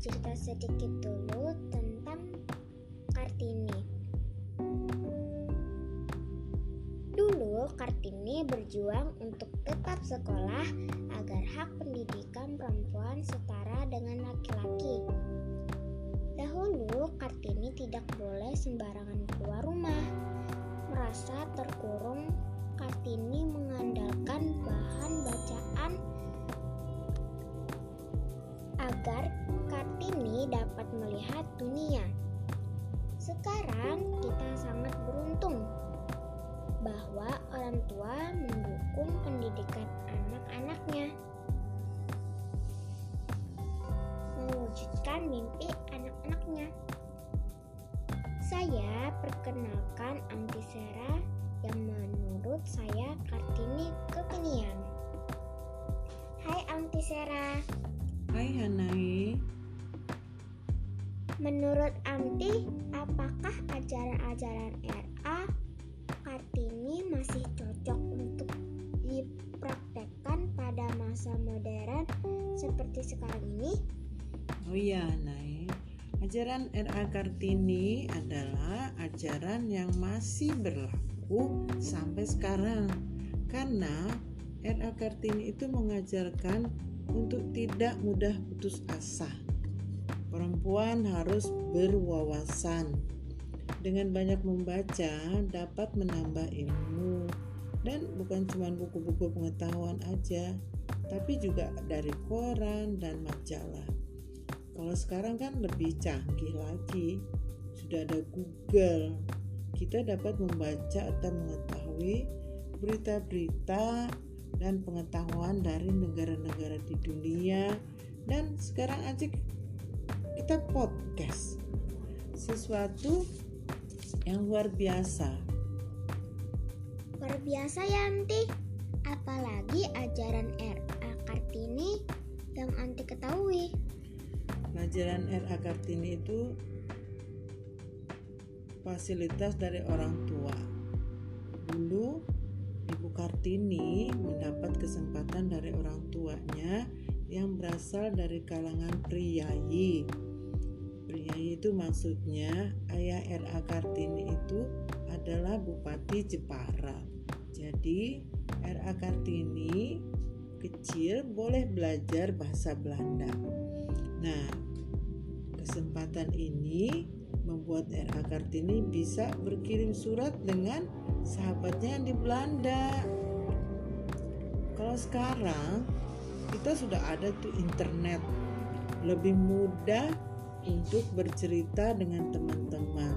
cerita sedikit dulu tentang Kartini. Dulu Kartini berjuang untuk tetap sekolah agar hak pendidikan perempuan setara dengan laki-laki. Dahulu Kartini tidak boleh sembarangan keluar rumah. Merasa terkurung, Kartini mengandalkan bahan bacaan agar Kartini dapat melihat dunia. Sekarang kita sangat beruntung bahwa orang tua mendukung pendidikan anak-anaknya, mewujudkan mimpi anak-anaknya. Saya perkenalkan Antisera yang menurut saya Kartini kekinian. Hai Antisera. Hai Hanae. Menurut Anti, apakah ajaran-ajaran R.A. Kartini masih cocok untuk dipraktekkan pada masa modern seperti sekarang ini? Oh iya Hanae, ajaran R.A. Kartini adalah ajaran yang masih berlaku sampai sekarang, karena R.A. Kartini itu mengajarkan untuk tidak mudah putus asa. Perempuan harus berwawasan. Dengan banyak membaca dapat menambah ilmu, dan bukan cuma buku-buku pengetahuan aja, tapi juga dari koran dan majalah. Kalau sekarang kan lebih canggih lagi, sudah ada Google. Kita dapat membaca atau mengetahui berita-berita dan pengetahuan dari negara-negara di dunia. Dan sekarang aja kita podcast, sesuatu yang luar biasa. Luar biasa ya Anti, apalagi ajaran R.A. Kartini yang Anti ketahui. Ajaran R.A. Kartini itu fasilitas dari orang tua. Dulu Ibu Kartini mendapat kesempatan dari orang tuanya yang berasal dari kalangan Priyayi. Priyayi itu maksudnya ayah R.A. Kartini itu adalah Bupati Jepara. Jadi R.A. Kartini kecil boleh belajar bahasa Belanda. Nah, kesempatan ini membuat R.A. Kartini bisa berkirim surat dengan sahabatnya yang di Belanda. Kalau sekarang kita sudah ada tuh internet, lebih mudah untuk bercerita dengan teman-teman.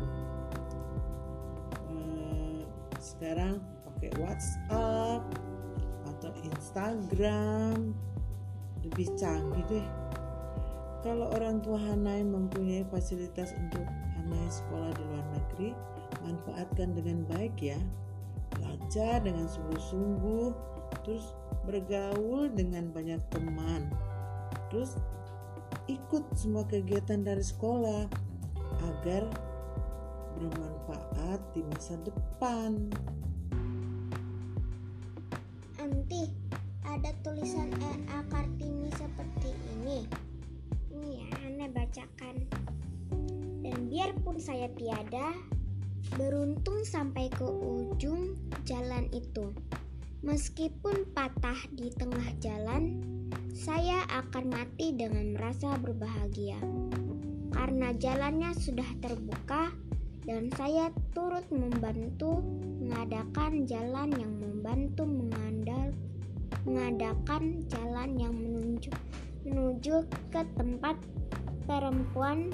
Sekarang pakai WhatsApp atau Instagram, lebih canggih deh. Kalau orang tua Hanae mempunyai fasilitas untuk Hanae sekolah di luar negeri, manfaatkan dengan baik ya. Belajar dengan sungguh-sungguh, terus bergaul dengan banyak teman, terus ikut semua kegiatan dari sekolah agar bermanfaat di masa depan. Anti, ada tulisan R.A. Kartini seperti ini. Ya, Hanae bacakan. Dan biarpun saya tiada beruntung sampai ke ujung jalan itu, meskipun patah di tengah jalan, saya akan mati dengan merasa berbahagia karena jalannya sudah terbuka dan saya turut membantu mengadakan jalan yang membantu mengadakan jalan yang menuju ke tempat perempuan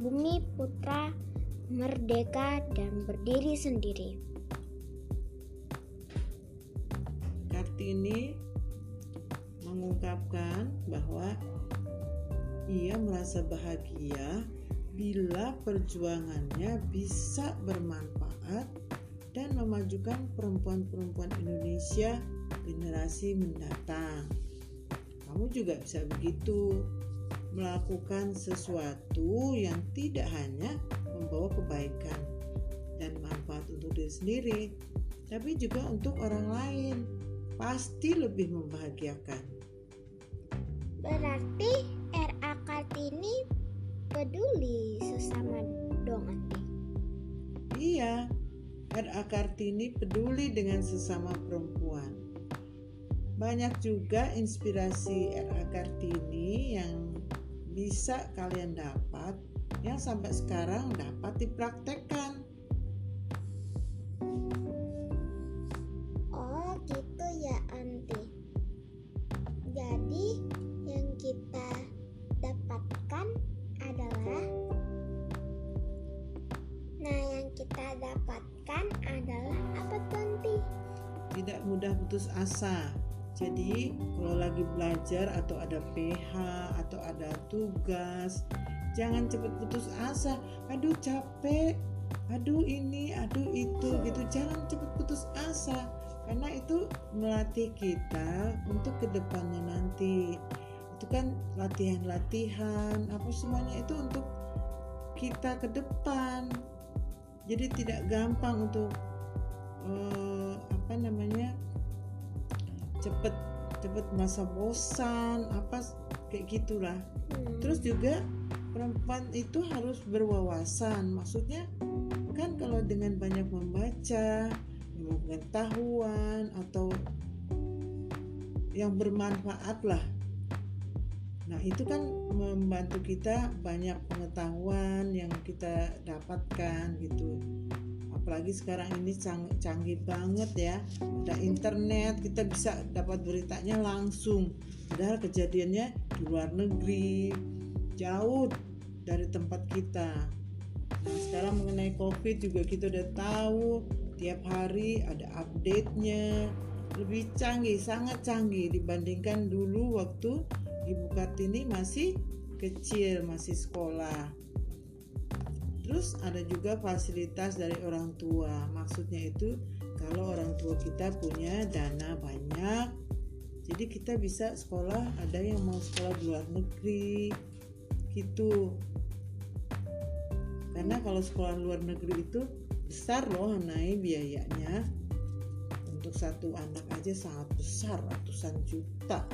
bumi putra merdeka dan berdiri sendiri. Kartini mengungkapkan bahwa ia merasa bahagia bila perjuangannya bisa bermanfaat dan memajukan perempuan-perempuan Indonesia generasi mendatang. Kamu juga bisa begitu, melakukan sesuatu yang tidak hanya membawa kebaikan dan manfaat untuk diri sendiri, tapi juga untuk orang lain, pasti lebih membahagiakan. Berarti R.A. Kartini peduli sesama dong, Ati? Iya, R.A. Kartini peduli dengan sesama perempuan. Banyak juga inspirasi R.A. Kartini yang bisa kalian dapat, yang sampai sekarang dapat dipraktekkan. Oh gitu ya, Anti. Jadi yang kita dapatkan adalah apa tuh, Anti? Tidak mudah putus asa. Jadi kalau lagi belajar atau ada PH atau ada tugas, jangan cepat putus asa. Aduh capek, aduh ini, aduh itu gitu. Jangan cepat putus asa, karena itu melatih kita untuk kedepannya nanti. Itu kan latihan-latihan apa semuanya itu untuk kita ke depan. Jadi tidak gampang untuk cepet masa bosan apa kayak gitulah. Terus juga perempuan itu harus berwawasan, maksudnya kan kalau dengan banyak membaca pengetahuan atau yang bermanfaat lah, nah itu kan membantu kita banyak pengetahuan yang kita dapatkan gitu. Apalagi sekarang ini canggih banget ya, ada internet, kita bisa dapat beritanya langsung, padahal kejadiannya di luar negeri, jauh dari tempat kita. Nah, sekarang mengenai COVID juga kita udah tahu, tiap hari ada update-nya, lebih canggih, sangat canggih dibandingkan dulu waktu Ibu Kartini masih kecil, masih sekolah. Terus ada juga fasilitas dari orang tua, maksudnya itu kalau orang tua kita punya dana banyak, jadi kita bisa sekolah, ada yang mau sekolah di luar negeri gitu. Karena kalau sekolah luar negeri itu besar loh, Hanae, biayanya untuk satu anak aja sangat besar, ratusan juta.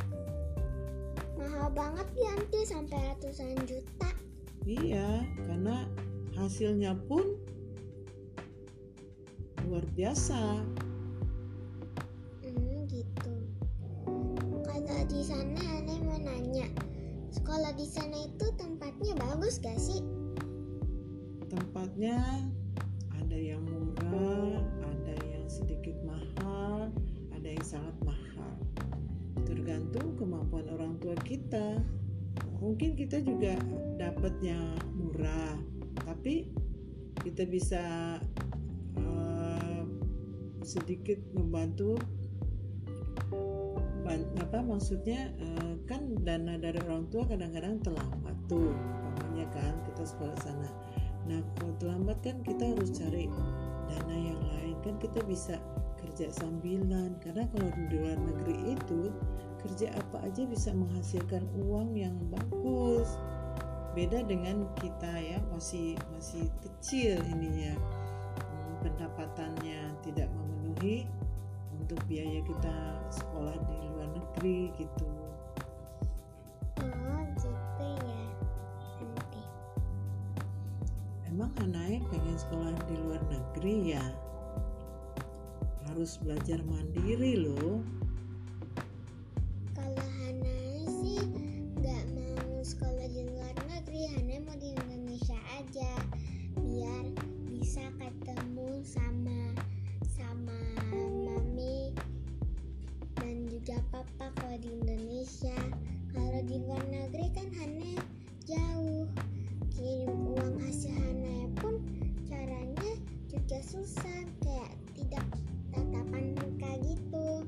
Mahal banget ya, Nanti, sampai ratusan juta. Iya, karena hasilnya pun luar biasa. Gitu. Kalau di sana Hanae mau nanya, sekolah di sana itu tempatnya bagus gak sih? Tempatnya ada yang murah, ada yang sedikit mahal, ada yang sangat mahal. Tergantung kemampuan orang tua kita. Mungkin kita juga dapat yang murah, tapi kita bisa sedikit membantu kan dana dari orang tua kadang-kadang terlambat tuh, makanya kan kita sekolah sana. Nah kalau terlambat kan kita harus cari dana yang lain, kan kita bisa kerja sambilan, karena kalau di luar negeri itu kerja apa aja bisa menghasilkan uang yang bagus. Beda dengan kita ya, masih kecil ininya, pendapatannya tidak memenuhi untuk biaya kita sekolah di luar negeri gitu. Oh gitu ya, Nanti. Emang Hanae pengen sekolah di luar negeri ya? Harus belajar mandiri loh. Papa kalau di Indonesia, kalau di luar negeri kan Hanae jauh, kirim uang hasil Hanae pun caranya juga susah, kayak tidak tatapan muka gitu.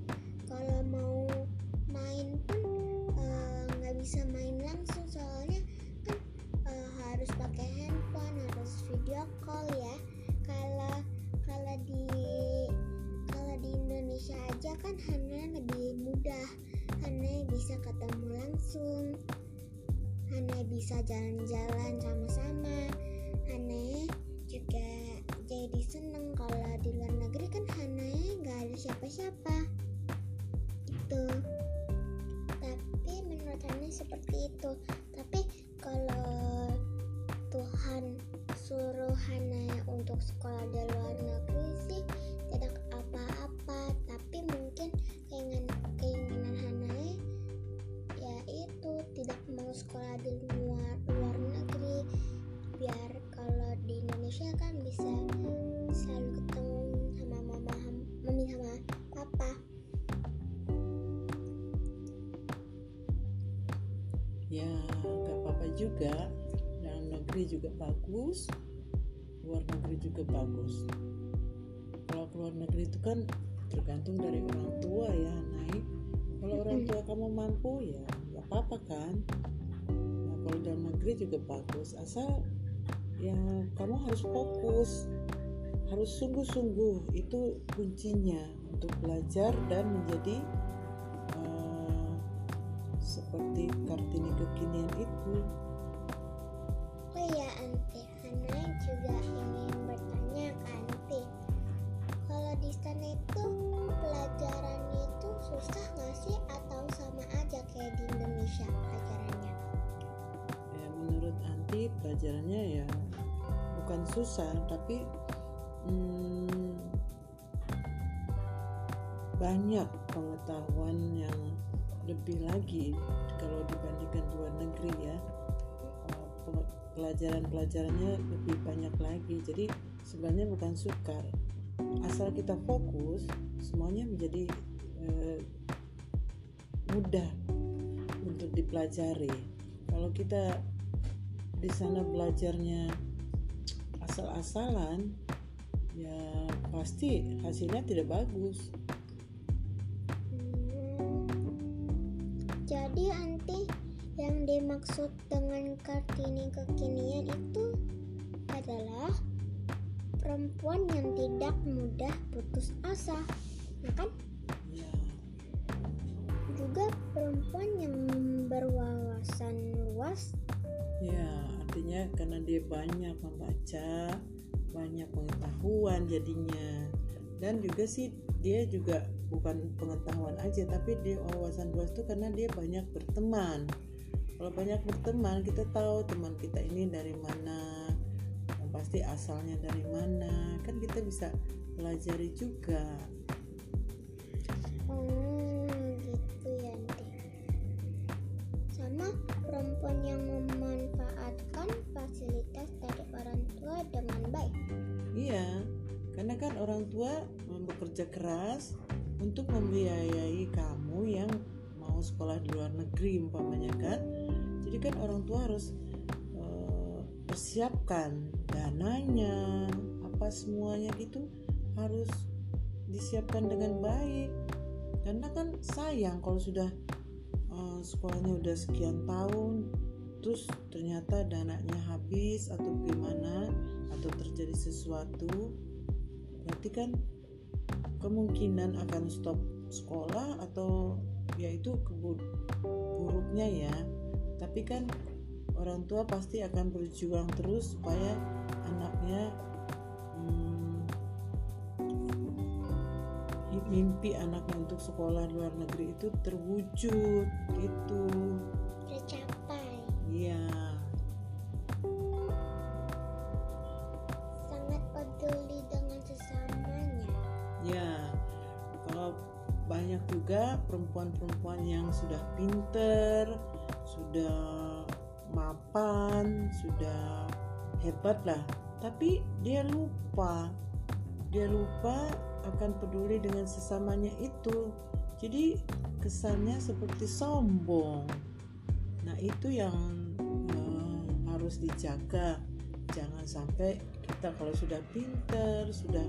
Kalau mau main pun nggak bisa main langsung, soalnya kan harus pakai handphone, harus video call ya. Kalau di Indonesia aja kan Hanae lebih mudah, Hanae bisa ketemu langsung, Hanae bisa jalan-jalan sama-sama, Hanae juga jadi seneng. Kalau di luar negeri kan Hanae nggak ada siapa-siapa gitu. Tapi menurut Hanae seperti itu. Tapi kalau ya nggak apa-apa juga, dalam negeri juga bagus, luar negeri juga bagus. Kalau keluar negeri itu kan tergantung dari orang tua ya, naik. Kalau orang tua kamu mampu ya nggak apa-apa kan. Nah, kalau dalam negeri juga bagus, asal ya kamu harus fokus, harus sungguh-sungguh, itu kuncinya untuk belajar dan menjadi seperti Kartini kekinian itu. Oh ya, Anti, Hanae juga ingin bertanya ke Anti, kalau di sana itu pelajarannya itu susah nggak sih atau sama aja kayak di Indonesia pelajarannya? Ya, menurut Anti pelajarannya ya bukan susah, tapi banyak pengetahuan yang lebih lagi kalau dibandingkan luar negeri ya. Pelajaran-pelajarannya lebih banyak lagi, jadi sebenarnya bukan sukar, asal kita fokus semuanya menjadi mudah untuk dipelajari. Kalau kita di sana belajarnya asal-asalan ya pasti hasilnya tidak bagus. Jadi Anti, yang dimaksud dengan Kartini kekinian itu adalah perempuan yang tidak mudah putus asa, ya kan? Ya. Juga perempuan yang berwawasan luas. Ya, artinya karena dia banyak membaca, banyak pengetahuan jadinya. Dan juga sih dia juga bukan pengetahuan aja, tapi di wawasan luas itu karena dia banyak berteman. Kalau banyak berteman, kita tahu teman kita ini dari mana, pasti asalnya dari mana, kan kita bisa pelajari juga. Gitu ya, Nti. Sama perempuan yang memanfaatkan fasilitas dari orang tua dengan baik. Iya, karena kan orang tua bekerja keras untuk membiayai kamu yang mau sekolah di luar negeri umpamanya kan. Jadi kan orang tua harus persiapkan dananya, apa semuanya gitu harus disiapkan dengan baik, karena kan sayang kalau sudah sekolahnya udah sekian tahun terus ternyata dananya habis atau gimana atau terjadi sesuatu, berarti kan kemungkinan akan stop sekolah atau ya itu buruknya ya. Tapi kan orang tua pasti akan berjuang terus supaya anaknya mimpi anaknya untuk sekolah luar negeri itu terwujud gitu, tercapai. Iya, sangat peduli dengan sesamanya. Ya, kalau banyak juga perempuan-perempuan yang sudah pinter, sudah mapan, sudah hebat lah, tapi dia lupa akan peduli dengan sesamanya itu, jadi kesannya seperti sombong. Nah itu yang harus dijaga, jangan sampai kita kalau sudah pinter, sudah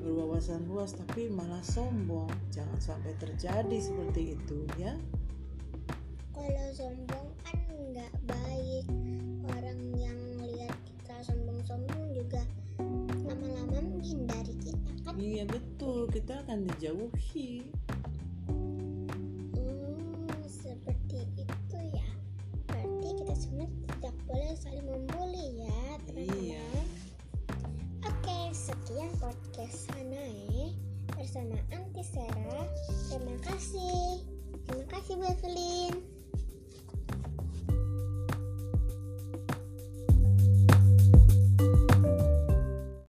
berwawasan luas tapi malah sombong, jangan sampai terjadi seperti itu ya. Kalau sombong kan nggak baik, orang yang lihat kita sombong-sombong juga lama-lama menghindari kita kan. Iya betul, kita akan dijauhi. Seperti itu ya, berarti kita semua tidak boleh saling membuli ya teman-teman. Iya. Sekian podcast Hanae bersama Antisera. Terima kasih Bevelin.